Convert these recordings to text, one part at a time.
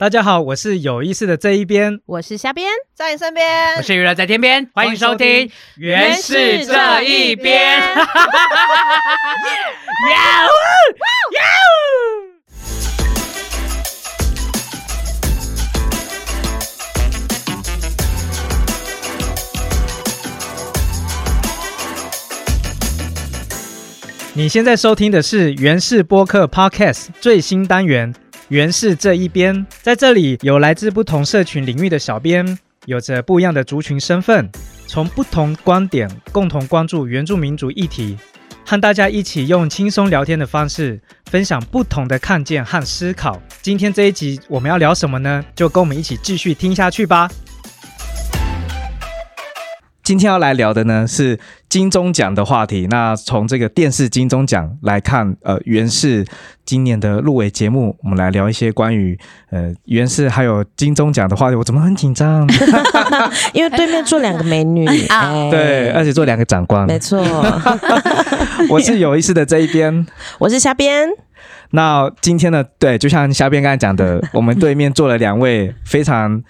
大家好，我是有意思的这一边，我是虾边，在你身边，我是娱乐在天边，欢迎收听《原是这一边》。你现在收听的是原是播客 Podcast 最新单元原是这一边，在这里有来自不同社群领域的小编，有着不一样的族群身份，从不同观点共同关注原住民族议题，和大家一起用轻松聊天的方式分享不同的看见和思考。今天这一集我们要聊什么呢？就跟我们一起继续听下去吧。今天要来聊的呢是金钟奖的话题。那从这个电视金钟奖来看，原是今年的入围节目，我们来聊一些关于原是还有金钟奖的话题。我怎么很紧张？因为对面坐两个美女，对，而且坐两个长官，没错。我是有意思的这一边，我是虾边。那今天呢，对，就像虾边刚才讲的，我们对面坐了两位非常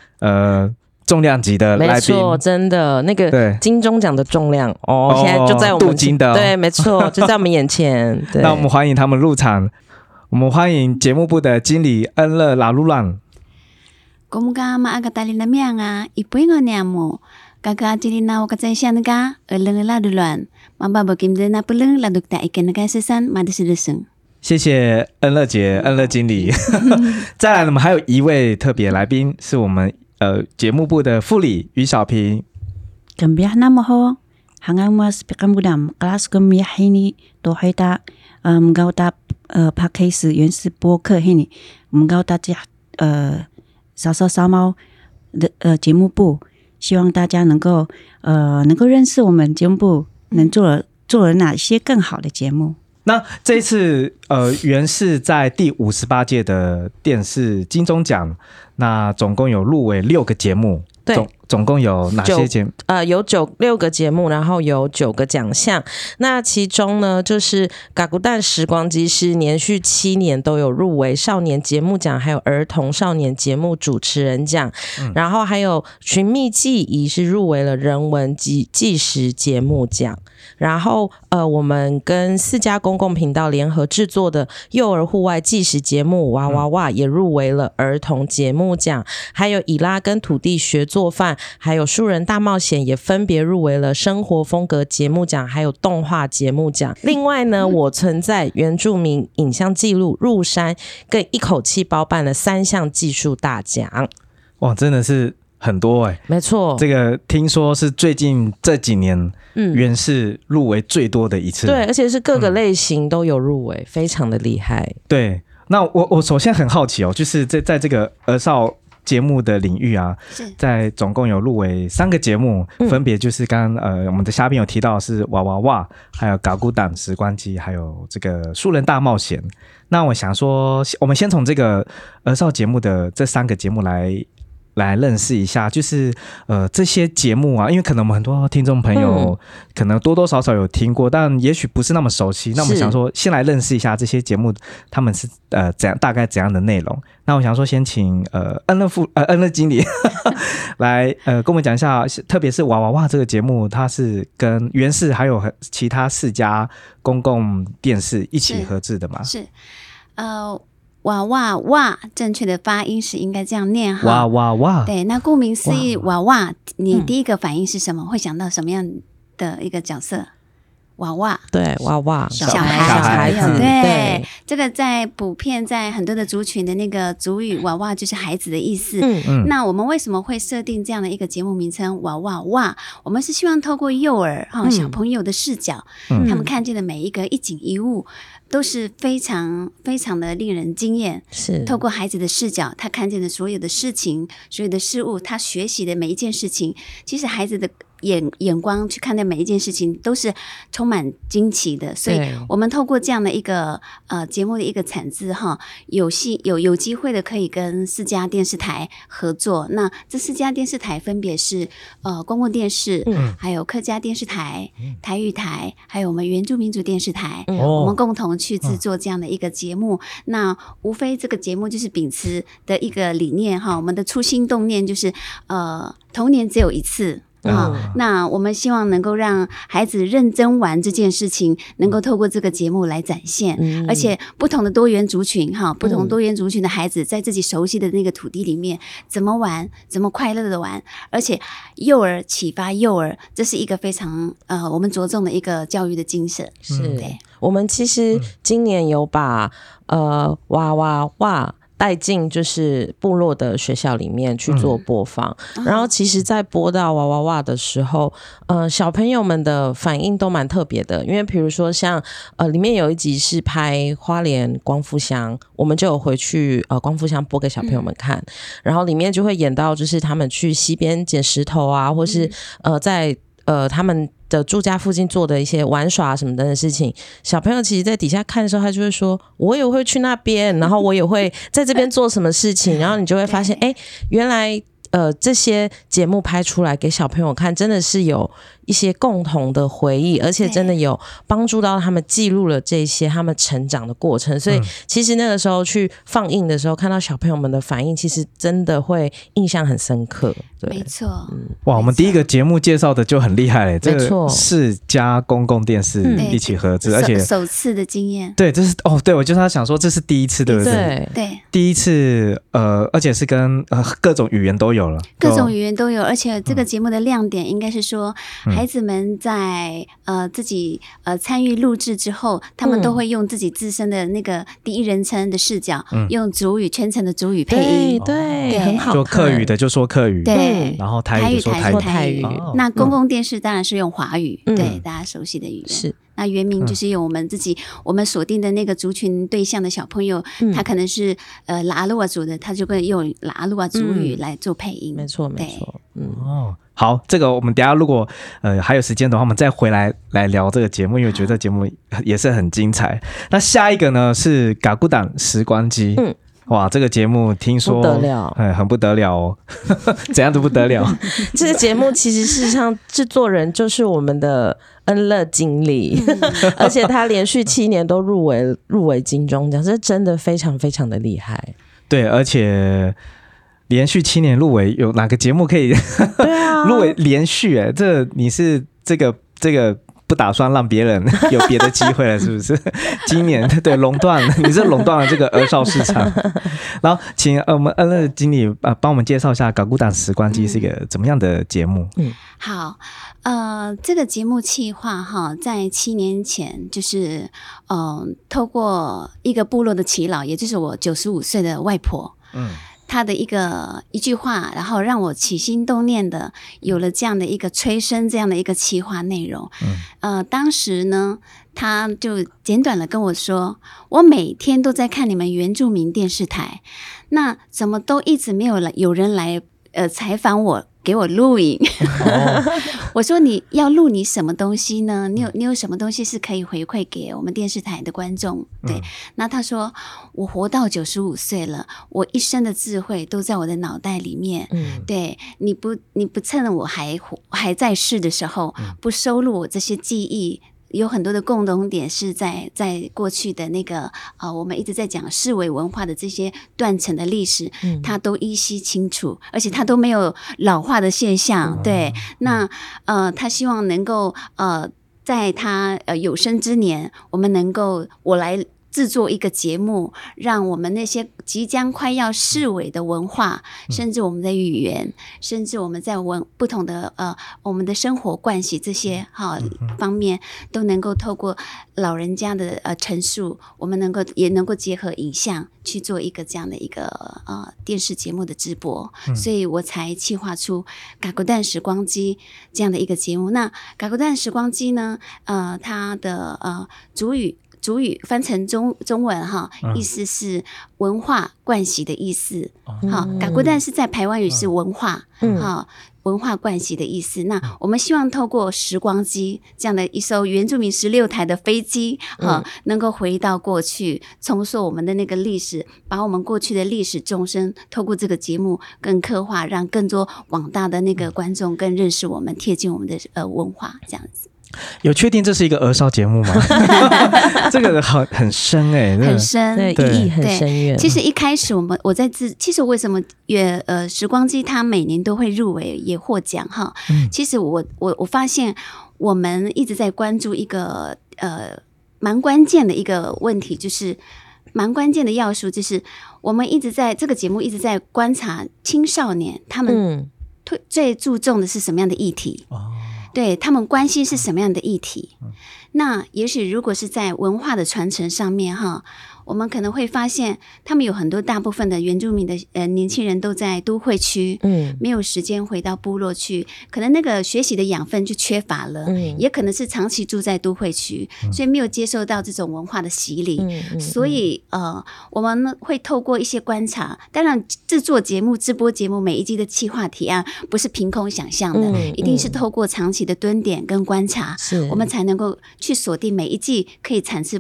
重量级的来宾，没错，真的那个金钟奖的重量哦，现在就在我们镀金的，对，没错，就在我们眼前。对，那我们欢迎他们入场，我们欢迎节目部的经理恩乐拉鲁朗。公家嘛阿个大林的面啊，一不应个娘母，刚刚经理那我个在想那个，恩乐拉鲁朗，妈爸不给的那不冷，拉杜达一个那个是山，马的是的生。谢谢恩乐姐，恩乐经理。再来，我们还有一位特别来宾，是我们节目部的副理于小平。跟别那么好，还安我是别跟不了，格拉斯跟别黑呢多黑哒，高哒拍 case 原是播客黑呢，高大家少少少猫的节目部，希望大家能够认识我们节目部，能做了哪些更好的节目。那这一次原是在第58届的电视金钟奖，那总共有入围6个节目。对，总共有哪些节目？有6个节目，然后有9个奖项。那其中呢，就是《嘎咕蛋时光机》是连续7年都有入围少年节目奖，还有儿童少年节目主持人奖。然后还有《寻觅记忆》是入围了人文纪实节目奖。然后我们跟4家公共频道联合制作的幼儿户外纪实节目哇哇哇也入围了儿童节目奖，还有以拉跟土地学做饭，还有树人大冒险也分别入围了生活风格节目奖还有动画节目奖。另外呢，我存在原住民影像纪录入山更一口气包办了3项技术大奖。哇，真的是很多欸。没错，这个听说是最近这几年原是入围最多的一次。对，而且是各个类型都有入围，非常的厉害。对，那我首先很好奇哦，就是在这个儿少节目的领域啊，在总共有入围3个节目，分别就是刚刚我们的虾边有提到是哇哇哇，还有嘎咕蛋时光机，还有这个树人大冒险。那我想说，我们先从这个儿少节目的这3个节目来认识一下，就是这些节目啊，因为可能我们很多听众朋友可能多多少少有听过，但也许不是那么熟悉。那我们想说，先来认识一下这些节目，他们是大概怎样的内容。那我想说，先请恩乐经理来跟我们讲一下，特别是哇哇哇这个节目，它是跟原是还有其他4家公共电视一起合制的嘛？是，哇哇哇，正确的发音是应该这样念哈。哇哇哇，对，那顾名思义，哇哇，你第一个反应是什么？会想到什么样的一个角色？娃娃，对，娃娃，小孩子，对，这个在普遍在很多的族群的那个族语，娃娃就是孩子的意思。那我们为什么会设定这样的一个节目名称娃娃哇？我们是希望透过幼儿小朋友的视角，他们看见的每一个一景一物都是非常非常的令人惊艳。是透过孩子的视角，他看见的所有的事情，所有的事物，他学习的每一件事情，其实孩子的眼光去看待每一件事情都是充满惊奇的，所以我们透过这样的一个节目的一个产制哈，有机会的可以跟4家电视台合作。那这4家电视台分别是公共电视，还有客家电视台、台语台，还有我们原住民族电视台，我们共同去制作这样的一个节目。那无非这个节目就是秉持的一个理念哈，我们的初心动念就是童年只有一次。那我们希望能够让孩子认真玩这件事情，能够透过这个节目来展现，而且不同的多元族群哈，不同多元族群的孩子在自己熟悉的那个土地里面怎么玩，怎么快乐的玩，而且幼儿启发幼儿，这是一个非常我们着重的一个教育的精神。是，对，我们其实今年有把哇哇哇带进就是部落的学校里面去做播放，然后其实在播到哇哇哇的时候，小朋友们的反应都蛮特别的，因为比如说像里面有一集是拍花莲光复乡，我们就有回去光复乡播给小朋友们看，然后里面就会演到就是他们去溪边捡石头啊，或是在他们的住家附近做的一些玩耍什么等等事情，小朋友其实在底下看的时候，他就会说我也会去那边，然后我也会在这边做什么事情，然后你就会发现哎、原来这些节目拍出来给小朋友看，真的是有一些共同的回忆，而且真的有帮助到他们，记录了这些他们成长的过程，所以其实那个时候去放映的时候，看到小朋友们的反应，其实真的会印象很深刻。对，没错。哇，我们第一个节目介绍的就很厉害了，这个4家公共电视一起合制，而且首次的经验。对，这是对，我就是想说这是第一次，对不对？对，第一次而且是跟各种语言都有了，各种语言都有，而且这个节目的亮点应该是说。孩子们在自己参与录制之后，他们都会用自己自身的那个第一人称的视角，用族语全程的族语配音，对，很好看。说客语的就说客语，对，然后台语的说台语。那公共电视当然是用华语，对，大家熟悉的语言是。那原名就是用我们自己，我们锁定的那个族群对象的小朋友，他可能是拉鲁瓦族的，他就会用拉鲁瓦族语来做配音。没错，没错。好，这个我们等一下如果还有时间的话，我们再回来聊这个节目，因为我觉得这个节目也是很精彩。那下一个呢是嘎古党时光机。哇，这个节目听说不得了，很不得了哦，怎样都不得了。这个节目其实事实上制作人就是我们的恩乐经理，而且他连续7年都入围金钟奖，这真的非常非常的厉害。对，而且连续7年入围，有哪个节目可以入围连续？这你是这个。不打算让别人有别的机会了，是不是？今年对垄断，你是垄断了这个儿少市场。然后请我们恩乐经理帮我们介绍一下《嘎古党时光机》是一个怎么样的节目？好，这个节目企划哈，在7年前就是透过一个部落的耆老，也就是我95岁的外婆，他的一句话，然后让我起心动念的有了这样的一个催生这样的一个企划内容。当时呢他就简短的跟我说，我每天都在看你们原住民电视台，那怎么都一直没有人来采访我，给我录影。我说你要录你什么东西呢？你有什么东西是可以回馈给我们电视台的观众？对，那他说我活到95岁了，我一生的智慧都在我的脑袋里面。对，你不趁我还在世的时候不收录我这些记忆。有很多的共同点是在过去的那个我们一直在讲世伪文化的这些断层的历史，它都依稀清楚，而且它都没有老化的现象。对，那他希望能够在他有生之年，我们能够我来制作一个节目，让我们那些即将快要式微的文化，甚至我们的语言，甚至我们在不同的我们的生活惯习这些方面，都能够透过老人家的陈述，我们也能够结合影像去做一个这样的一个电视节目的直播。所以我才企划出嘎古党时光机这样的一个节目。那嘎古党时光机呢它的主语族语翻成中文哈，意思是文化惯习的意思。好，噶古蛋是在排湾语是文化，好，文化惯习的意思。那我们希望透过时光机这样的一艘原住民16台的飞机，哈，能够回到过去，重塑我们的那个历史，把我们过去的历史纵深，透过这个节目更刻画，让更多广大的那个观众更认识我们，贴近我们的文化，这样子。有确定这是一个儿少节目吗？这个很深哎、欸，很深，对，意义很深远。其实一开始我在其实为什么时光机它每年都会入围也获奖哈、嗯？其实我发现我们一直在关注一个蛮关键的一个问题，就是蛮关键的要素，就是我们一直在这个节目一直在观察青少年他们最注重的是什么样的议题。哦，对他们关心是什么样的议题、嗯、那也许如果是在文化的传承上面哈，我们可能会发现他们有很多大部分的原住民的年轻人都在都会区，嗯，没有时间回到部落去，可能那个学习的养分就缺乏了、嗯、也可能是长期住在都会区、嗯、所以没有接受到这种文化的洗礼、嗯嗯、所以我们会透过一些观察，当然制作节目直播节目每一季的企划提案不是凭空想象的、嗯、一定是透过长期的蹲点跟观察，我们才能够去锁定每一季可以产生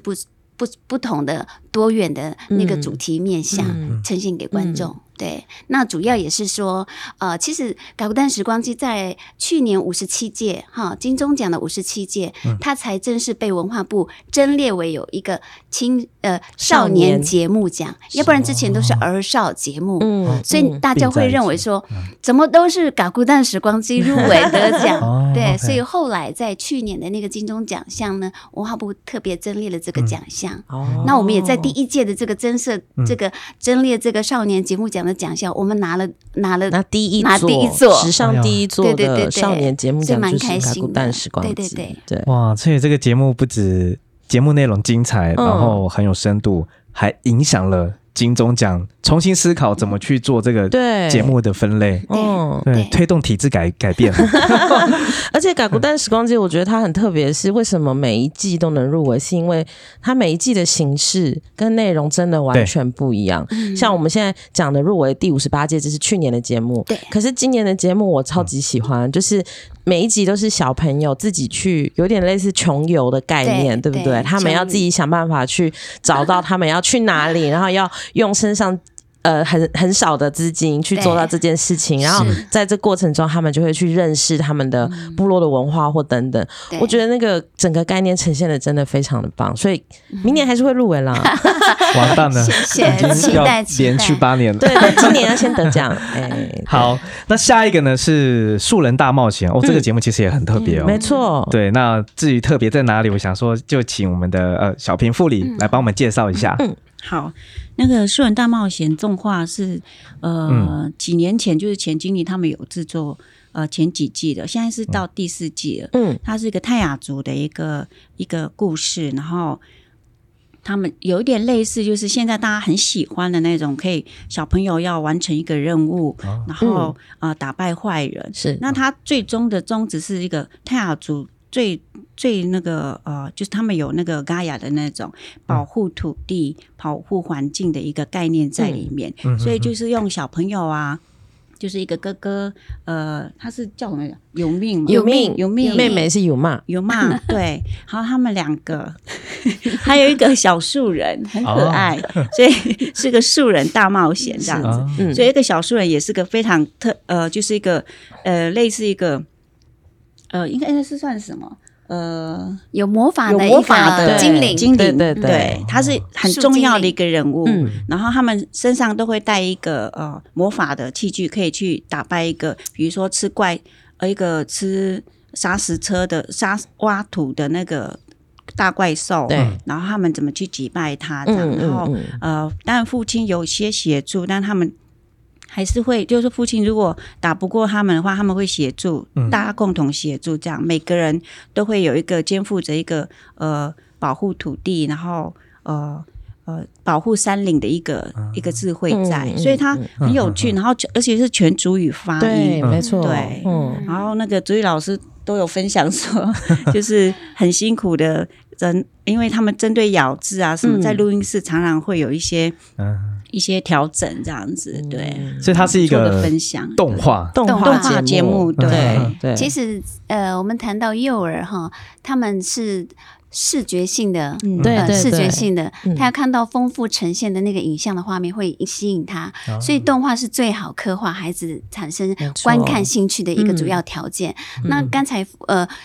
不同的多元的那个主题面向、嗯、呈现给观众、嗯、对。那主要也是说其实噶古蛋时光机在去年57届哈金钟奖的57届、嗯、它才正式被文化部甄列为有一个少年节目奖，要不然之前都是儿少节目、嗯、所以大家会认为说、嗯、怎么都是噶古蛋时光机入围得奖、哦、对、okay、所以后来在去年的那个金钟奖项呢，文化部特别甄列了这个奖项、嗯哦、那我们也在第1届的这个甄列这个少年节目奖的奖项，我们拿第一座史上第一座的少年节目奖，就是噶古蛋时光机，对对对，哇！所以这个节目不止节目内容精彩，然后很有深度，还影响了金钟奖重新思考怎么去做这个节目的分类， 对，推动体制改变而且噶古蛋时光机我觉得它很特别，是为什么每一季都能入围，是因为它每一季的形式跟内容真的完全不一样。像我们现在讲的入围第58届，这是去年的节目，对，可是今年的节目我超级喜欢、嗯、就是每一集都是小朋友自己去，有点类似穷游的概念， 对， 对不 对， 对，他们要自己想办法去找到他们要去哪里然后要用身上很少的资金去做到这件事情，然后在这过程中他们就会去认识他们的部落的文化或等等，我觉得那个整个概念呈现的真的非常的棒，所以明年还是会入围啦完蛋了，谢谢，期待，连续8年了，对对，今年要先得奖、欸、好，那下一个呢是树人大冒险哦，这个节目其实也很特别哦、嗯嗯、没错，对，那至于特别在哪里，我想说就请我们的小平副理来帮我们介绍一下。嗯嗯，好，那个《树人大冒险》动画是几年前就是前经理他们有制作前几季的，现在是到第4季了。嗯，它是一个泰雅族的一个故事，然后他们有一点类似，就是现在大家很喜欢的那种，可以小朋友要完成一个任务，啊、然后打败坏人。是，那它最终的宗旨是一个泰雅族最那个就是他们有那个 Gaia 的那种保护土地、保护环境的一个概念在里面，所以就是用小朋友啊，就是一个哥哥，他是叫什么？有命，妹妹是有妈，对，然后他们2个，还有一个小树人，很可爱，所以是个树人大冒险这样子，所以一个小树人也是个非常就是一个类似一个应该是算什么？有魔法的精灵，对，他是很重要的一个人物。然后他们身上都会带一个魔法的器具，可以去打败一个，比如说一个吃砂石车的挖土的那个大怪兽，然后他们怎么去击败他这样。然后当然父亲有些协助，但他们还是会，就是父亲如果打不过他们的话，他们会协助，大家共同协助这样，每个人都会有一个肩负着一个保护土地，然后保护山岭的一个智慧在，所以它很有趣，然后而且是全族语发音，对，没错，对，然后那个族语老师都有分享说，就是很辛苦的人，因为他们针对咬字啊什么，在录音室常常会有一些调整这样子，对。所以它是一个分享动画节目，对。其实我们谈到幼儿哈，他们是视觉性的，视觉性的，他要看到丰富呈现的那个影像的画面会吸引他，所以动画是最好刻画孩子产生观看兴趣的一个主要条件。那刚才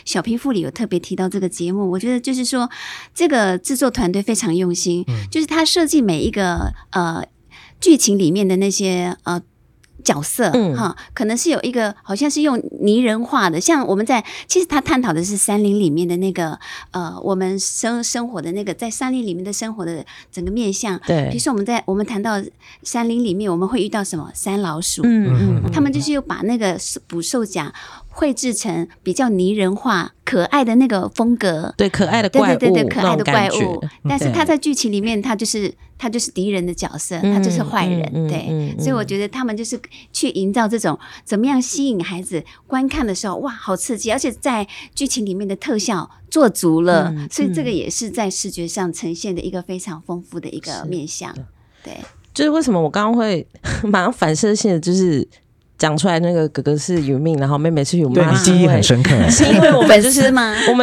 小P妇里有特别提到这个节目，我觉得就是说这个制作团队非常用心，就是他设计每一个剧情里面的那些角色哈，可能是有一个好像是用拟人化的，像我们在其实他探讨的是山林里面的那个我们生活的那个在山林里面的生活的整个面向。对，比如说我们谈到山林里面我们会遇到什么山老鼠，他们就是又把那个捕兽夹绘制成比较拟人化可爱的那个风格，对，可爱的怪物，对，可爱的怪物。但是他在剧情里面他就是敌人的角色，他就是坏人，对。所以我觉得他们就是去营造这种怎么样吸引孩子观看的时候，哇，好刺激！而且在剧情里面的特效做足了，所以这个也是在视觉上呈现的一个非常丰富的一个面向。对，就是为什么我刚刚会马上反射性的就是讲出来那个哥哥是有命，然后妹妹是有妈。对，你记忆很深刻，是因为我们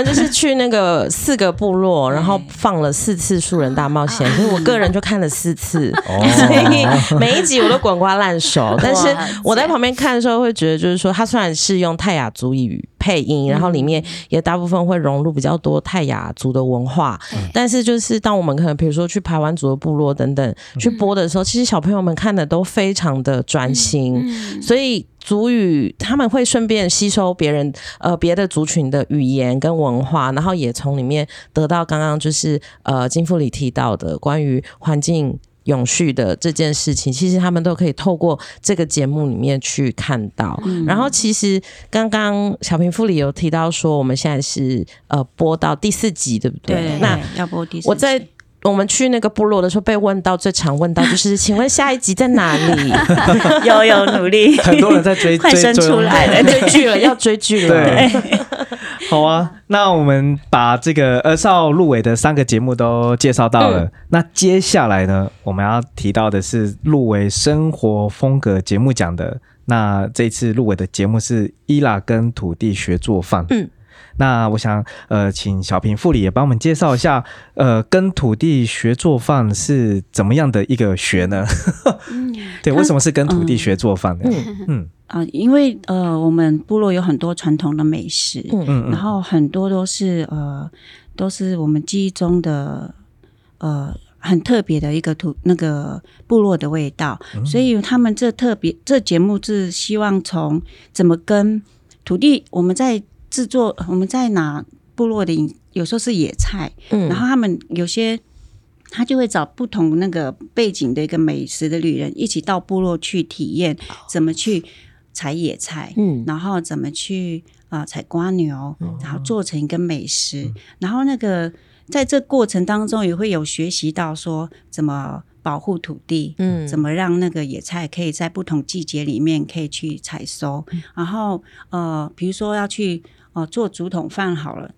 就是去那个四个部落，然后放了4次树人大冒险，所以我个人就看了4次，所以每一集我都滚瓜烂熟。但是我在旁边看的时候会觉得，就是说他虽然是用泰雅族语配音，然后里面也大部分会融入比较多泰雅族的文化，但是就是当我们可能比如说去排湾族的部落等等去播的时候，其实小朋友们看的都非常的专心，所以族语他们会顺便吸收别人别的族群的语言跟文化，然后也从里面得到刚刚就是金富里提到的关于环境永续的这件事情，其实他们都可以透过这个节目里面去看到。然后其实刚刚小平副理有提到说我们现在是播到第4集，对不对？对，那要播第4集。我在我们去那个部落的时候被问到最常问到就是请问下一集在哪里？有努力，很多人在追，快生出来了，追剧了，要追剧了。对，好啊，那我们把这个儿少入围的3个节目都介绍到了，那接下来呢我们要提到的是入围生活风格节目奖的，那这一次入围的节目是伊拉跟土地学做饭。那我想请小平副理也帮我们介绍一下跟土地学做饭是怎么样的一个学呢？对，为什么是跟土地学做饭呢？因为我们部落有很多传统的美食，然后很多都是我们记忆中的很特别的一个那个部落的味道，所以他们这节目是希望从怎么跟土地，我们在制作，我们在拿部落的有时候是野菜，然后他们有些他就会找不同那个背景的一个美食的旅人一起到部落去体验怎么去采野菜，然后怎么去采瓜牛，然后做成一个美食，然后那个在这过程当中也会有学习到说怎么保护土地，怎么让那个野菜可以在不同季节里面可以去采收，然后比如说要去做竹筒饭好了，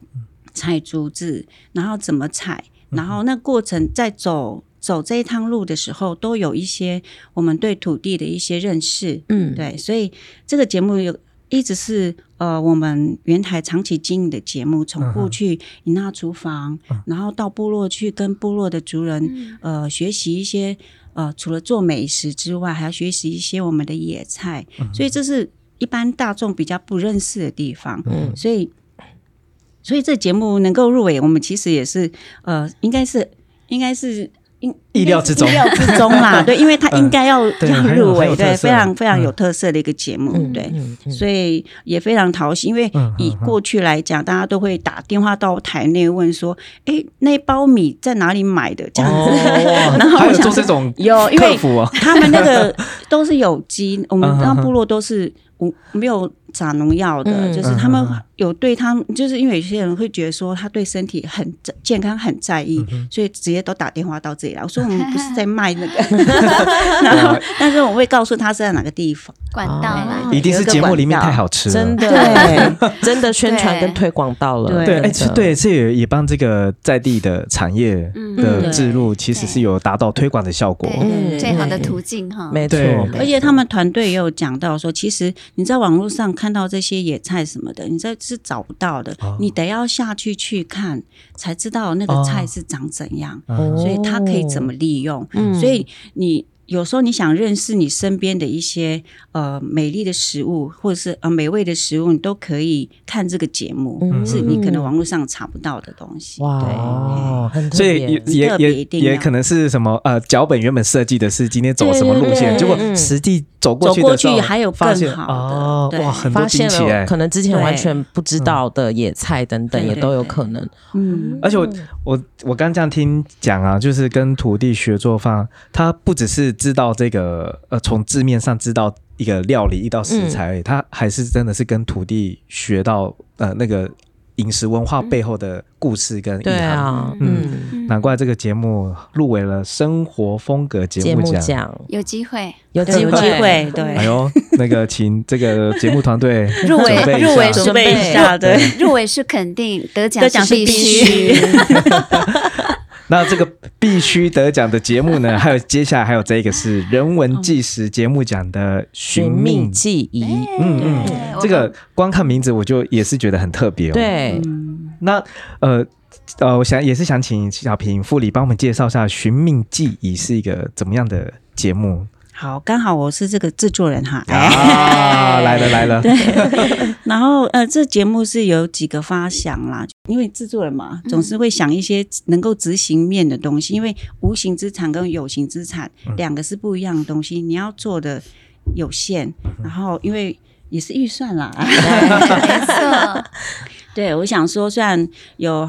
采竹子，然后怎么采，然后那过程在走这一趟路的时候都有一些我们对土地的一些认识，对，所以这个节目一直是我们原台长期经营的节目，从过去引纳厨房，然后到部落去跟部落的族人学习一些除了做美食之外还要学习一些我们的野菜，所以这是一般大众比较不认识的地方，所以这节目能够入围我们其实也是应该是意料之中啦，对，因为他应该要入围，对，非常非常有特色的一个节目，对，所以也非常讨喜。因为以过去来讲，大家都会打电话到台内问说，哎，那包米在哪里买的？这样子，然后还有做这种客服啊，他们那个都是有机，我们那部落都是没有撒农药的，就是他们有对他们，就是因为有些人会觉得说他对身体很健康很在意，所以直接都打电话到这里来。我说说我们不是在卖那个然后但是我会告诉他是在哪个地方管道啦，一定是节目里面太好吃了，真的对真的宣传跟推广到了，对 对，这也帮这个在地的产业的置入其实是有达到推广的效果，最好的途径哈，没错。而且他们团队也有讲到说，其实你在网络上看到这些野菜什么的你这是找不到的，你得要下去看才知道那个菜是长怎样，所以它可以怎么利用，所以你有时候你想认识你身边的一些美丽的食物或者是美味的食物，你都可以看这个节目，是你可能网络上查不到的东西。哇，对，很特别，所以也可能是什么脚本原本设计的是今天走什么路线，对对对对，结果实际走过去的时候还有更好的、哦、哇，很多惊奇欸，可能之前完全不知道的野菜等等也都有可能。嗯，而且我刚这样听讲啊，就是跟土地学作坊，他不只是知道这个从字面上知道一个料理一道食材而已，他还是真的是跟土地学到那个饮食文化背后的故事跟意涵。对啊，难怪这个节目入围了生活风格节目奖，有机会，对。哎呦，那个请这个节目团队入围准备一下，对，入围是肯定，得奖是必须。那这个必须得奖的节目呢，还有接下来还有这个是人文纪实节目奖的寻觅记忆。这个光看名字我就也是觉得很特别哦。对，那我想也是想请小平副理帮我们介绍一下寻觅记忆是一个怎么样的节目。好，刚好我是这个制作人哈。啊，来了。对，然后这节目是有几个发想啦，因为制作人嘛，总是会想一些能够执行面的东西，因为无形资产跟有形资产两个是不一样的东西，你要做的有限，然后因为也是预算啦，没错。对，我想说，虽然有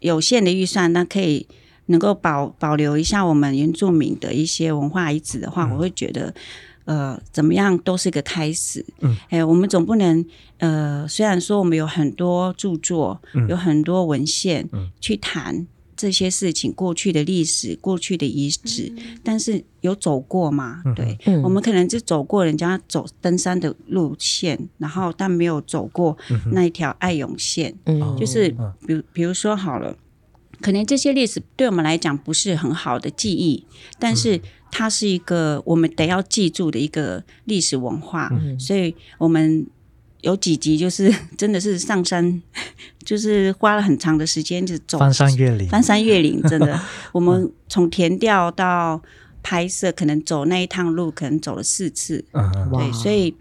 有限的预算，那可以能够保留一下我们原住民的一些文化遗址的话，我会觉得怎么样都是一个开始。我们总不能虽然说我们有很多著作，有很多文献去谈这些事情，过去的历史，过去的遗址，但是有走过嘛？对，我们可能是走过人家走登山的路线，然后但没有走过那一条爱涌线，就是比如说好了，可能这些历史对我们来讲不是很好的记忆，但是它是一个我们得要记住的一个历史文化，所以我们有几集就是真的是上山，就是花了很长的时间就走翻山越岭，真的我们从田调到拍摄，可能走那一趟路可能走了4次，对，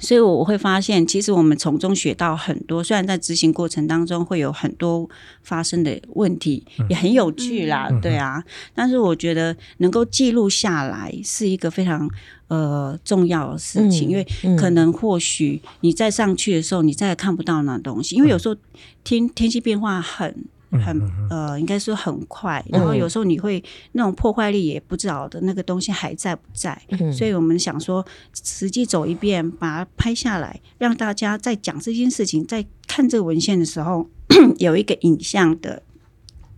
所以我会发现其实我们从中学到很多，虽然在执行过程当中会有很多发生的问题，也很有趣啦，对啊，但是我觉得能够记录下来是一个非常重要的事情，因为可能或许你再上去的时候你再也看不到那东西，因为有时候天气变化很应该说很快，然后有时候你会那种破坏力也不知道的那个东西还在不在，所以我们想说实际走一遍把它拍下来，让大家在讲这件事情在看这个文献的时候有一个影像的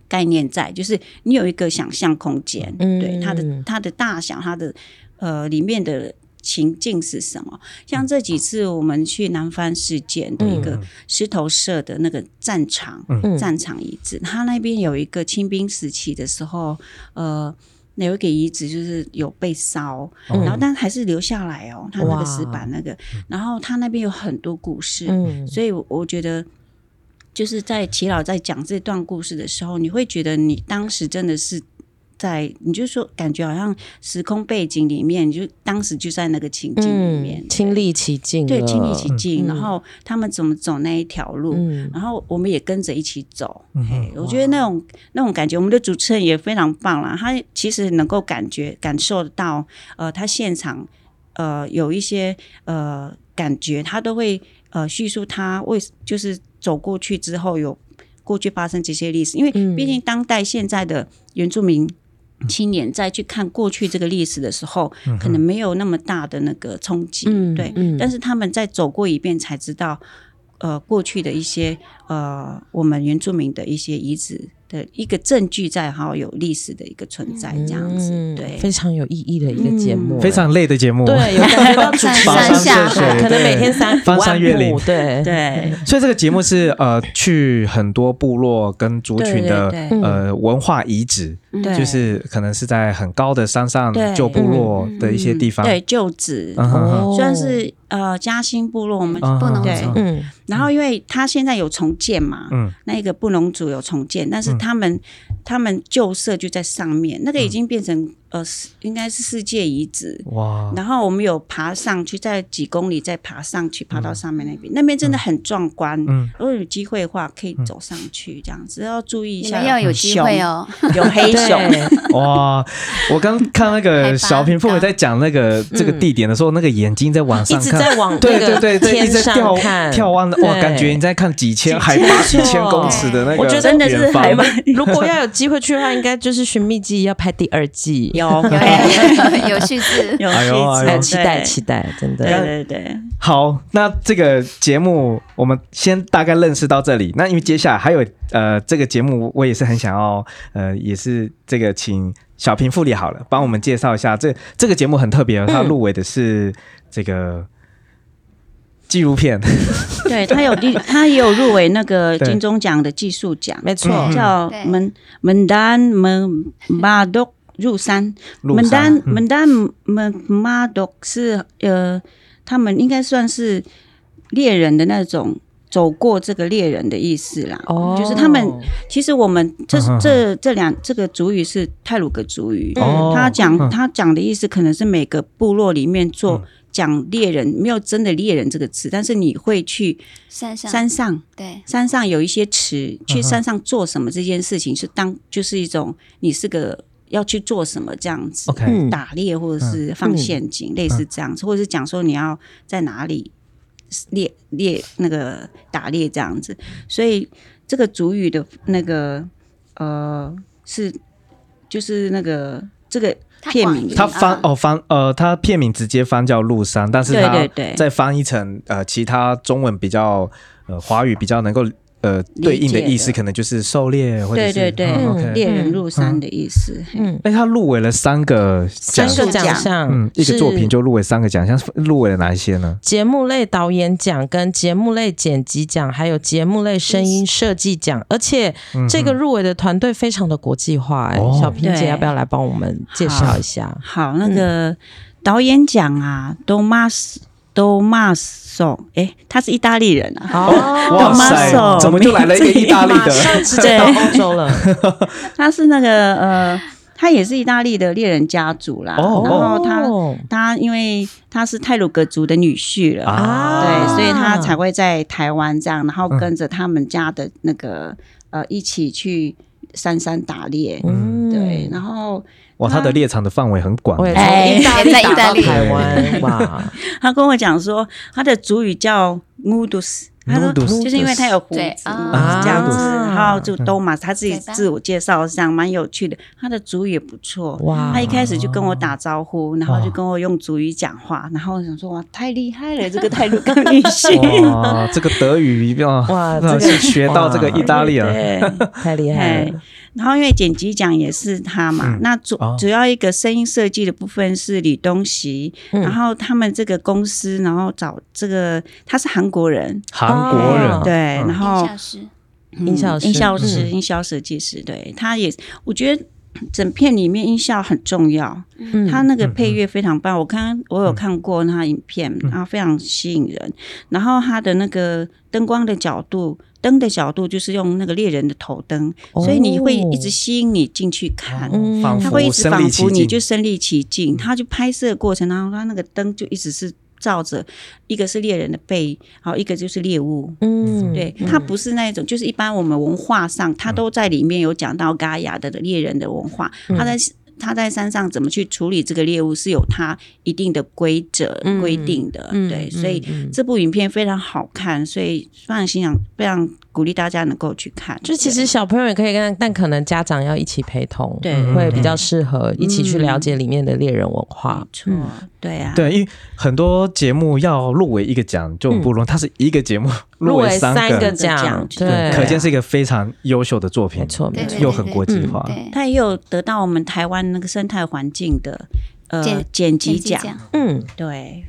概念在，就是你有一个想象空间，对，它的大小，它的里面的情境是什么。像这几次我们去南番事件的一个石头社的那个战场遗址，它那边有一个清兵时期的时候有一个遗址就是有被烧，然后但还是留下来哦，它那个石板那个，然后它那边有很多故事，所以我觉得就是在耆老在讲这段故事的时候，你会觉得你当时真的是在，你就说感觉好像时空背景里面，你就当时就在那个情境里面，亲历其境，对，亲历其境。然后他们怎么走那一条路，然后我们也跟着一起走。我觉得那种感觉，我们的主持人也非常棒啦。他其实能够感受到，他现场有一些感觉，他都会叙述他就是走过去之后有过去发生这些历史，因为毕竟当代现在的原住民青年再去看过去这个历史的时候，可能没有那么大的那个冲击，对，但是他们在走过一遍才知道过去的一些我们原住民的一些遗址的一个证据在，还有历史的一个存在这样子，对，非常有意义的一个节目，非常累的节目，对，有感觉到主持人下海，可能每天3万步，对对。所以这个节目是去很多部落跟族群的文化遗址，就是可能是在很高的山上旧部落的一些地方，对，旧址，算是嘉兴部落，我们不能走，然后因为他现在有重建嘛，那个布农族有重建，但是他们旧社就在上面，那个已经变成应该是世界遗址，哇！然后我们有爬上去，在几公里再爬上去，爬到上面那边，那边真的很壮观。如果有机会的话，可以走上去这样子，要注意一下，你们要有机会哦，有黑熊。哇！我刚看那个小平凤也在讲那个这个地点的时候，那个眼睛在往上看，一直在往对对对，一直在眺望的，哇！感觉你在看几千海拔、1000公尺的那个，我觉得真的是海拔。如果要有机会去的话，应该就是《寻觅记》要拍第2季。有趣事，有趣事，期待，真的，对对对。好，那这个节目我们先大概认识到这里。那因为接下来还有这个节目，我也是很想要也是这个请小平副理好了，帮我们介绍一下这个节目很特别，它入围的是这个纪录片，对，他也有入围那个金钟奖的技术奖，没错，叫 Ndaan Mpmaduk入山。Ndaan Mpmaduk 是他们应该算是猎人的那种，走过这个猎人的意思啦。哦，就是他们其实我们这个族语是太鲁阁族语，他讲的意思可能是每个部落里面做讲猎人，没有真的猎人这个词，但是你会去山上，对，山上有一些池，去山上做什么这件事情，是当就是一种你是个。要去做什么这样子， okay, 打猎或者是放陷阱，类似这样子，或者是讲说你要在哪里猎那个打猎这样子，所以这个族语的那个是就是那个这个片名，他他片名直接翻叫入山，但是他再翻译成其他中文比较华语比较能够。对应的意思可能就是狩猎，或者是对对对，猎人入山的意思。他入围了3个奖项，一个作品就入围3个奖项，入围了哪一些呢？节目类导演奖、跟节目类剪辑奖，还有节目类声音设计奖。而且这个入围的团队非常的国际化，小平姐要不要来帮我们介绍一下？好，那个导演奖啊Domas， 他是意大利人啊！哦，哇塞，怎么就来了一个意大利的？直接到欧洲了。他是那个他也是意大利的猎人家族啦。哦，然后他因为他是太鲁阁族的女婿了啊，对，所以他才会在台湾这样，然后跟着他们家的那个一起去山上打猎。对，然后。哇，他的猎场的范围很广，哎，在意大利、台湾，哇！他跟我讲说，他的族语叫 Nudus， 他说就是因为他有胡子这样子，然后就 Domas， 他自己自我介绍这样，蛮有趣的。他的族语也不错，哇！他一开始就跟我打招呼，然后就跟我用族语讲话，然后我想说哇，太厉害了，这个泰鲁格女婿，哇，这个德语哇，这是学到这个意大利了，太厉害了。然后因为剪辑奖也是他嘛，那主要一个声音设计的部分是李东席，然后他们这个公司，然后找这个他是韩国人，对，然后音效设计师，对，他也我觉得。整片里面音效很重要，他那个配乐非常棒，我有看过他影片，然后非常吸引人。然后他的那个灯的角度就是用那个猎人的头灯，所以你会一直吸引你进去看，他会一直仿佛你就身临其境。他就拍摄的过程，然后他那个灯就一直是照着，一个是猎人的背，然后一个就是猎物。对，它不是那一种，就是一般我们文化上，它都在里面有讲到嘎雅的猎人的文化，他在山上怎么去处理这个猎物是有他一定的规则规定的，对，所以这部影片非常好看，所以非常鼓励大家能够去看。就其实小朋友也可以看，但可能家长要一起陪同，对，会比较适合一起去了解里面的猎人文化。对啊，对，因为很多节目要入围一个奖就不容易，它是一个节目入围3个奖，对，可见是一个非常优秀的作品，没错，又很国际化，它也有得到我们台湾那个生态环境的剪辑奖，嗯，对。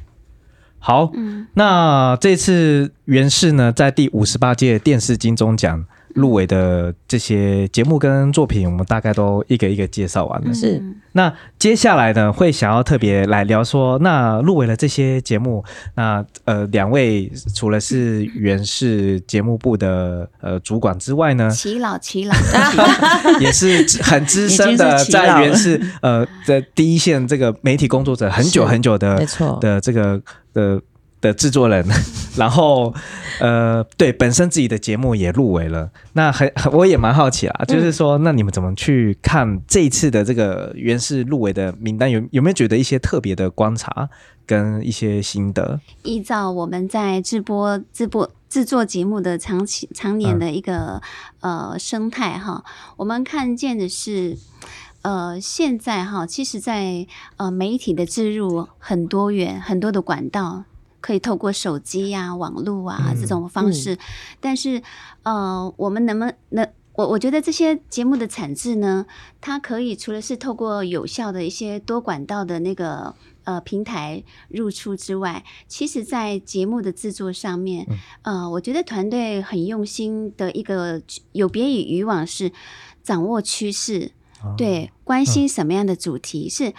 好，那这次原視呢，在第58届电视金钟奖入围的这些节目跟作品，我们大概都一个一个介绍完了。是，那接下来呢，会想要特别来聊说，那入围了这些节目，那两位除了是原視节目部的主管之外呢，耆老也是很资深的，在原視在第一线这个媒体工作者很久很久的这个的制作人，然后对本身自己的节目也入围了，那我也蛮好奇啦，就是说那你们怎么去看这一次的这个原視入围的名单，有没有觉得一些特别的观察跟一些心得？依照我们在制作节目的常年的一个生态哈，我们看见的是现在哈，其实在媒体的置入很多元，很多的管道。可以透过手机啊、网络啊这种方式，但是我们我觉得这些节目的产制呢，它可以除了是透过有效的一些多管道的那个平台入出之外，其实在节目的制作上面，我觉得团队很用心的一个有别于以往是掌握趋势，对，关心什么样的主题是。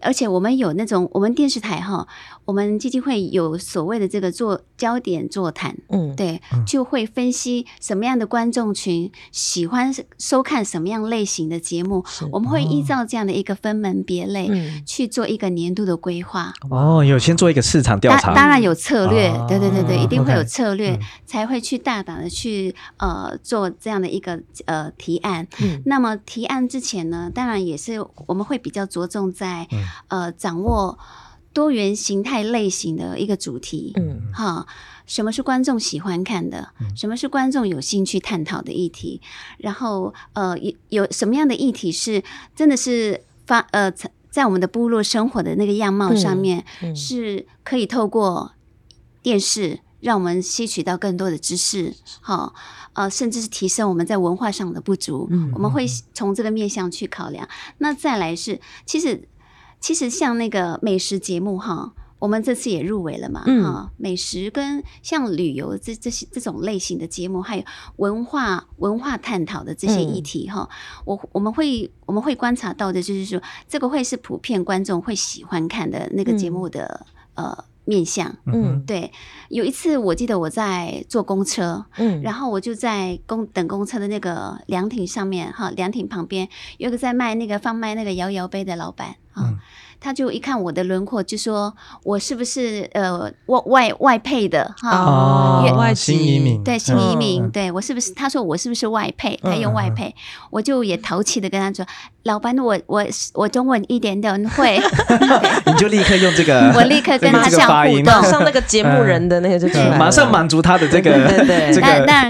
而且我们有那种，我们电视台哈，我们基金会有所谓的这个焦点座谈，对，就会分析什么样的观众群喜欢收看什么样类型的节目，我们会依照这样的一个分门别类去做一个年度的规划。哦，有先做一个市场调查，当然有策略，对，一定会有策略，才会去大胆的去做这样的一个提案。那么提案之前呢，当然也是我们会比较着重在掌握多元形态类型的一个主题，哈，什么是观众喜欢看的，什么是观众有兴趣探讨的议题，然后有什么样的议题是真的是在我们的部落生活的那个样貌上面，是可以透过电视让我们吸取到更多的知识，好，甚至是提升我们在文化上的不足，我们会从这个面向去考量。那再来是，其实像那个美食节目哈，我们这次也入围了嘛，美食跟像旅游这种类型的节目，还有文化探讨的这些议题哈，我们会观察到的就是说，这个会是普遍观众会喜欢看的那个节目的面向，对。有一次我记得我在坐公车，然后我就在等公车的那个凉亭上面哈，凉亭旁边有一个在卖那个贩卖摇摇杯的老板啊，他就一看我的轮廓就说我是不是外配的哈，新移民，对，新移民，对，我是不是，他说我是不是外配，他用外配，我就也淘气的跟他说，老板，我中文一点点会，你就立刻用这个，我立刻跟他讲。马上那个节目人的那个就出来了，马上满足他的这个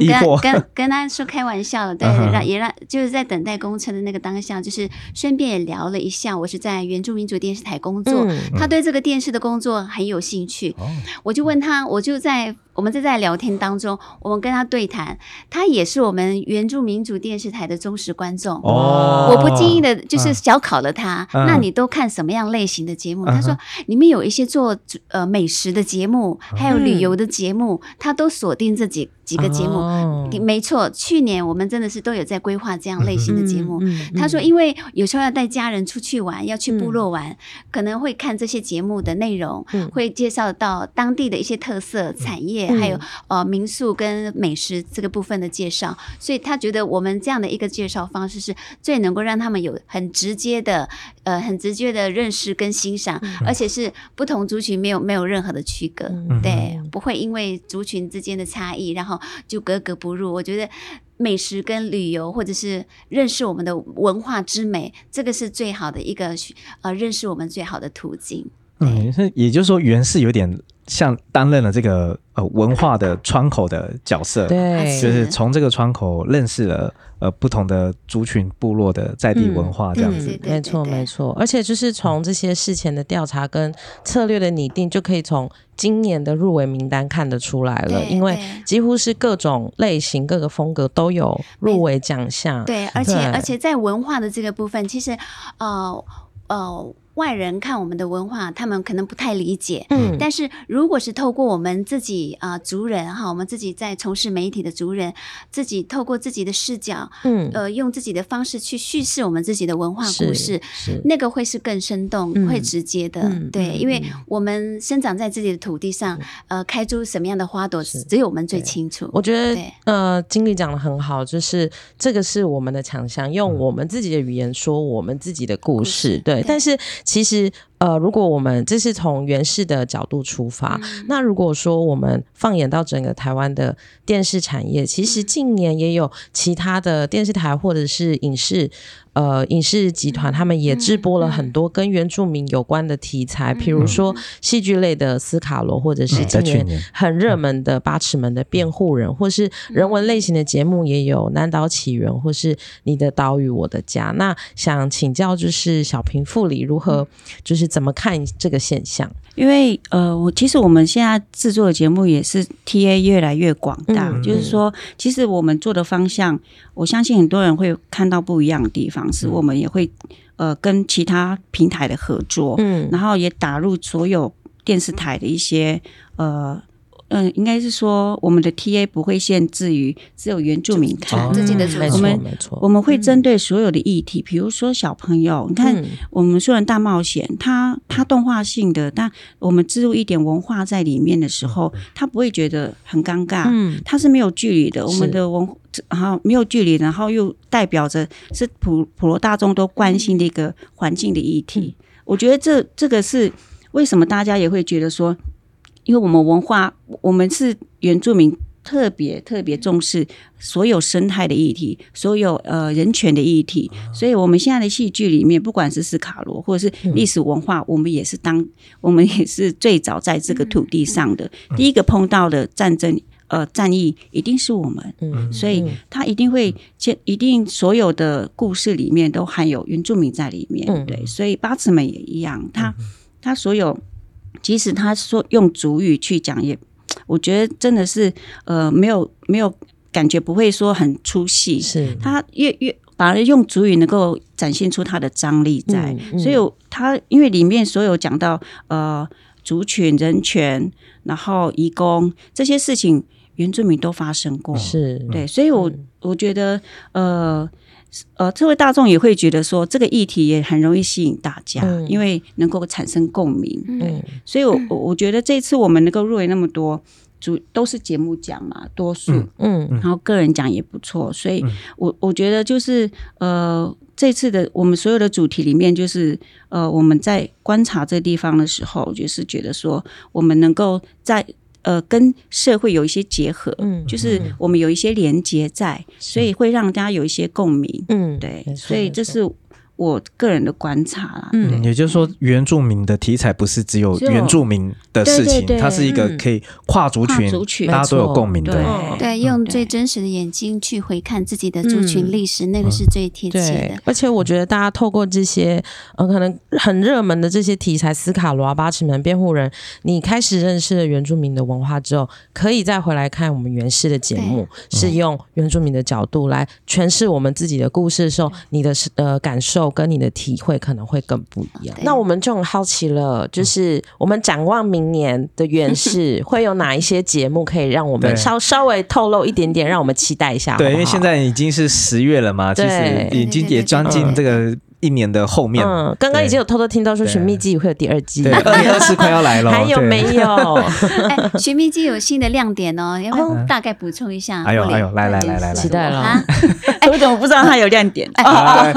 疑惑，跟他说开玩笑了，对，也让就是在等待公车的那个当下，就是顺便也聊了一下，我是在原住民族电视台工作，他对这个电视的工作很有兴趣，我就问他，我们在聊天当中，我们跟他对谈，他也是我们原住民族电视台的忠实观众，我不经意的就是小考了他，那你都看什么样类型的节目？他说里面有一些做美食的节目，还有旅游的节目，他都锁定这几个节目，没错，去年我们真的是都有在规划这样类型的节目。他说因为有时候要带家人出去玩，要去部落玩，可能会看这些节目的内容，会介绍到当地的一些特色产业，还有民宿跟美食这个部分的介绍，所以他觉得我们这样的一个介绍方式是最能够让他们有很直接的认识跟欣赏，而且是不同族群没有任何的区隔，对，不会因为族群之间的差异然后就格格不入。我觉得美食跟旅游，或者是认识我们的文化之美，这个是最好的一个认识我们最好的途径。嗯，也就是说原是有点像担任了这个文化的窗口的角色，对，就是从这个窗口认识了不同的族群部落的在地文化这样子，没错没错。而且就是从这些事前的调查跟策略的拟定，就可以从今年的入围名单看得出来了，因为几乎是各种类型各个风格都有入围奖项，对，而且在文化的这个部分，其实外人看我们的文化，他们可能不太理解，嗯，但是如果是透过我们自己族人哈，我们自己在从事媒体的族人，自己透过自己的视角，嗯，用自己的方式去叙事我们自己的文化故事，那个会是更生动、会直接的，对，因为我们生长在自己的土地上，开出什么样的花朵，只有我们最清楚。我觉得经理讲得很好，就是这个是我们的强项，用我们自己的语言说我们自己的故事，对，但是。其实如果我们这是从原始的角度出发，那如果说我们放眼到整个台湾的电视产业，其实近年也有其他的电视台或者是影视集团，他们也直播了很多跟原住民有关的题材，譬如说戏剧类的斯卡罗，或者是今年很热门的八尺门的辩护人，或是人文类型的节目也有南岛起源或是你的岛屿我的家。那想请教就是小平副理如何就是怎么看这个现象？因为其实我们现在制作的节目也是 TA 越来越广大，就是说其实我们做的方向，我相信很多人会看到不一样的地方，是我们也会跟其他平台的合作，然后也打入所有电视台的一些应该是说我们的 TA 不会限制于只有原住民看，自己的主题，我们会针对所有的议题，比如说小朋友，你看我们素人大冒险，它动画性的，但我们植入一点文化在里面的时候，他不会觉得很尴尬，它是没有距离的，我们的文化然后没有距离，然后又代表着是普罗大众都关心的一个环境的议题，我觉得这个是为什么大家也会觉得说，因为我们文化，我们是原住民特别特别重视所有生态的议题，所有人权的议题，所以我们现在的戏剧里面，不管是斯卡罗或者是历史文化，我们也是最早在这个土地上的，第一个碰到的战役一定是我们，所以它一定所有的故事里面都含有原住民在里面，对，所以八尺门也一样，它所有。即使他说用族语去讲，也我觉得真的是没有感觉，不会说很出戏，是他越反而用族语能够展现出他的张力在，所以他因为里面所有讲到族群、人权，然后移工这些事情，原住民都发生过，是对，所以我觉得社会大众也会觉得说这个议题也很容易吸引大家，因为能够产生共鸣，对，所以我觉得这次我们能够入围那么多都是节目奖嘛，多数，然后个人奖也不错，所以我觉得就是这次的我们所有的主题里面，就是我们在观察这地方的时候，就是觉得说我们能够在跟社会有一些结合，就是我们有一些连结在，所以会让大家有一些共鸣，对，所以这是我个人的观察啦，也就是说原住民的题材不是只有原住民的事情，它是一个可以跨族群，大家都有共鸣的，对，用最真实的眼睛去回看自己的族群历史，那个是最贴切的。而且我觉得大家透过这些可能很热门的这些题材，斯卡罗、八尺门、辩护人，你开始认识了原住民的文化之后，可以再回来看我们原始的节目，是用原住民的角度来诠释我们自己的故事的时候，你的感受跟你的体会可能会更不一样。那我们就很好奇了，就是我们展望明年的原视会有哪一些节目可以让我们稍微透露一点点，让我们期待一下好不好？对，因为现在已经是10月了嘛，其实已经也钻进这个一年的后面，刚刚已经有偷偷听到说《寻觅记》会有第二季，2020快要来了，还有没有？《寻觅记》有新的亮点哦，要不要大概补充一下？哎呦，来，期待了！我怎么不知道它有亮点？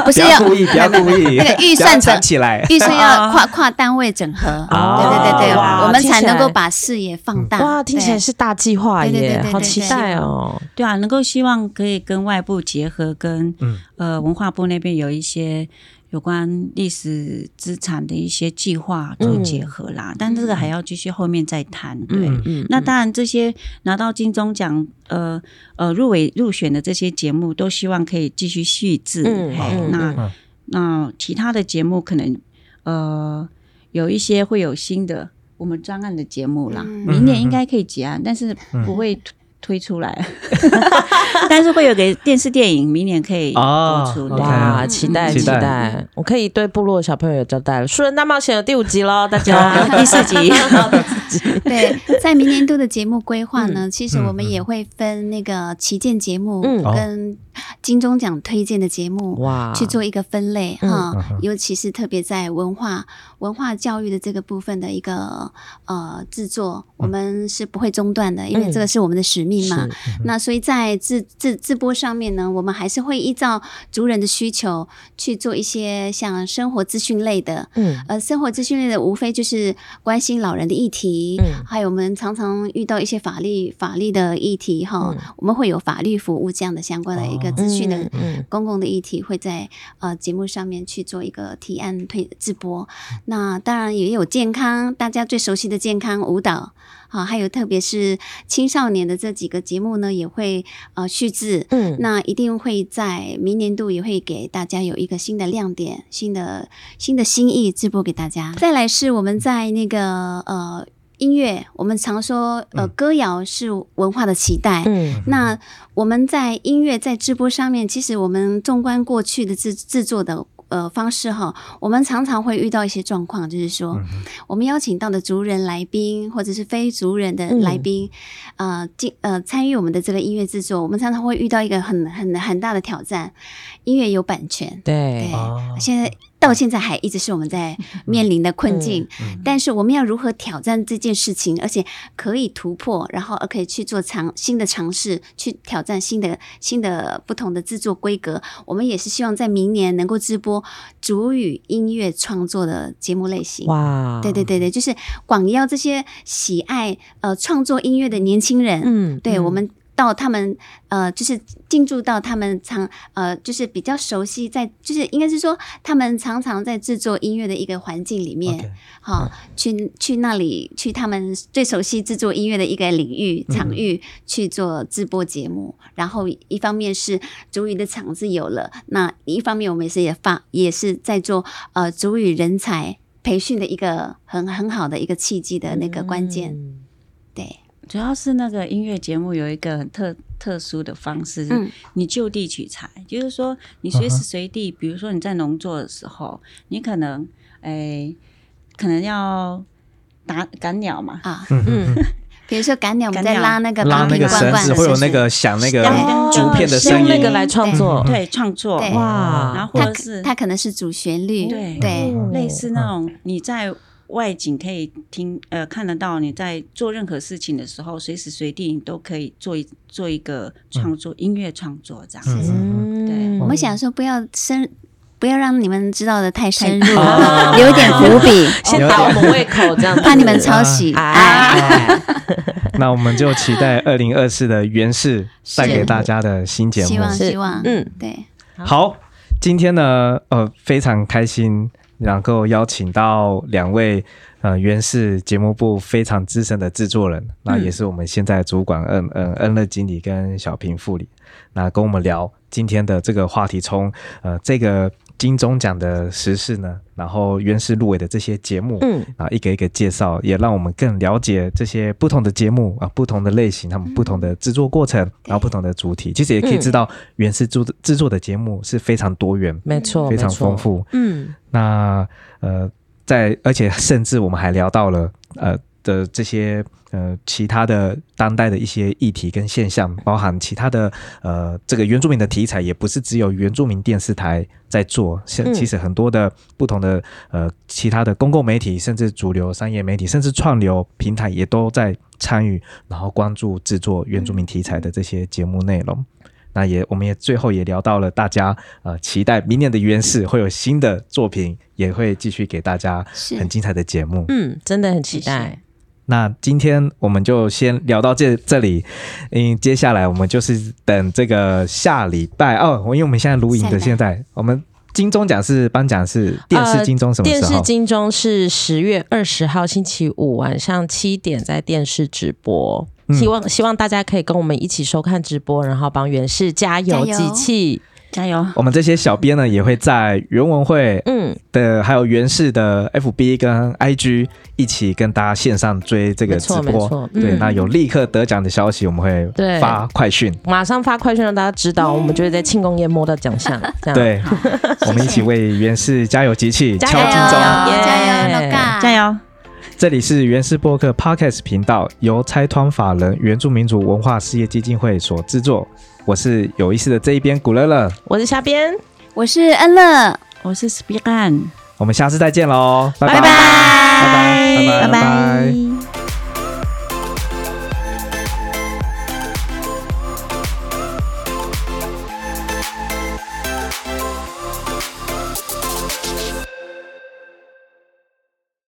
不是要不要故意？那个预算整起来，预算要跨单位整合，对，我们才能够把视野放大。哇，听起来是大计划耶，好期待哦！对啊，能够希望可以跟外部结合，跟文化部那边有一些。有关历史资产的一些计划做结合啦，但这个还要继续后面再谈。对，那当然这些拿到金钟奖入选的这些节目都希望可以继续续制。那其他的节目可能有一些会有新的我们专案的节目啦，明年应该可以结案，但是不会推出来但是会有个电视电影明年可以播出。哇，期待期待，我可以对部落小朋友交代了，《树人大冒险》有第5集咯，大家第4集对，在明年度的节目规划呢，其实我们也会分那个旗舰节目跟金钟奖推荐的节目去做一个分类哈，尤其是特别在文化教育的这个部分的一个制作，我们是不会中断的，因为这个是我们的使命嘛。那所以在直播上面呢，我们还是会依照族人的需求去做一些像生活资讯类的，生活资讯类的无非就是关心老人的议题，还有我们常常遇到一些法律的议题哈，我们会有法律服务这样的相关的一个资讯的公共的议题，会在节目上面去做一个提案直播。那当然也有健康，大家最熟悉的健康舞蹈。好，还有特别是青少年的这几个节目呢，也会续制。那一定会在明年度也会给大家有一个新的亮点，新的新意直播给大家。再来是我们在那个音乐，我们常说歌谣是文化的脐带。那我们在音乐在直播上面，其实我们纵观过去的制作的方式哈，我们常常会遇到一些状况，就是说，我们邀请到的族人来宾或者是非族人的来宾，参与我们的这个音乐制作，我们常常会遇到一个很大的挑战，音乐有版权，对，现在。到现在还一直是我们在面临的困境，但是我们要如何挑战这件事情，而且可以突破，然后可以去做新的尝试，去挑战新的不同的制作规格。我们也是希望在明年能够直播族语音乐创作的节目类型。哇，对，就是广邀这些喜爱创作音乐的年轻人，对，我们到他们就是进驻到他们就是比较熟悉，就是应该是说他们常常在制作音乐的一个环境里面，好，去那里，去他们最熟悉制作音乐的一个领域场域去做直播节目。然后一方面是族语的场子有了，那一方面我们也是在做族语人才培训的一个很好的一个契机的那个关键，对。主要是那个音乐节目有一个很特殊的方式，你就地取材，就是说你随时随地，比如说你在农作的时候，你可能要赶鸟嘛啊，比如说赶鸟，我们在拉那个绳子，会有那个响那个竹片的声音，用那个来创作，对，创作。哇，然后或者是它可能是主旋律，对，类似那种你在。外景可以听看得到，你在做任何事情的时候，随时随地你都可以做一个创作，音乐创作这样子。对，我们想说不要让你们知道的太深入，留一点伏笔，先把我们胃口这样子，怕你们抄袭。那我们就期待2024的原氏带给大家的新节目，希望，对。好，今天呢，非常开心。能够邀请到2位原氏节目部非常资深的制作人，那也是我们现在主管恩乐经理跟小平副理，那跟我们聊今天的这个话题，从这个金钟奖的时事呢，然后原氏入围的这些节目，啊，一个一个介绍，也让我们更了解这些不同的节目啊，不同的类型，他们不同的制作过程，然后不同的主体，其实也可以知道原氏制作的节目是非常多元，没错，非常丰富。那而且甚至我们还聊到了的这些其他的当代的一些议题跟现象，包含其他的这个原住民的题材，也不是只有原住民电视台在做，其实很多的不同的其他的公共媒体，甚至主流商业媒体，甚至串流平台也都在参与，然后关注制作原住民题材的这些节目内容。那我们也最后也聊到了大家期待明年的原氏会有新的作品，也会继续给大家很精彩的节目。真的很期待。那今天我们就先聊到这里，接下来我们就是等这个下礼拜哦，因为我们现在录影的，现在我们金钟奖是颁奖是电视金钟什么时候？电视金钟是10月20号星期五晚上7点在电视直播。希望大家可以跟我们一起收看直播，然后帮原视加油集气，加油！我们这些小编呢也会在原文会的还有原视的 FB 跟 IG 一起跟大家线上追这个直播。对，那有立刻得奖的消息我们会发快讯，马上发快讯让大家知道，我们就会在庆功宴摸到奖项。对，我们一起为原视加油集气，敲金钟，加油，加油！这里是原视播客 Podcast 频道，由财团法人原住民族文化事业基金会所制作。我是有意思的这一边古乐乐，我是下边，我是恩乐，我是 Spiran。我们下次再见喽，拜拜拜拜拜拜拜拜。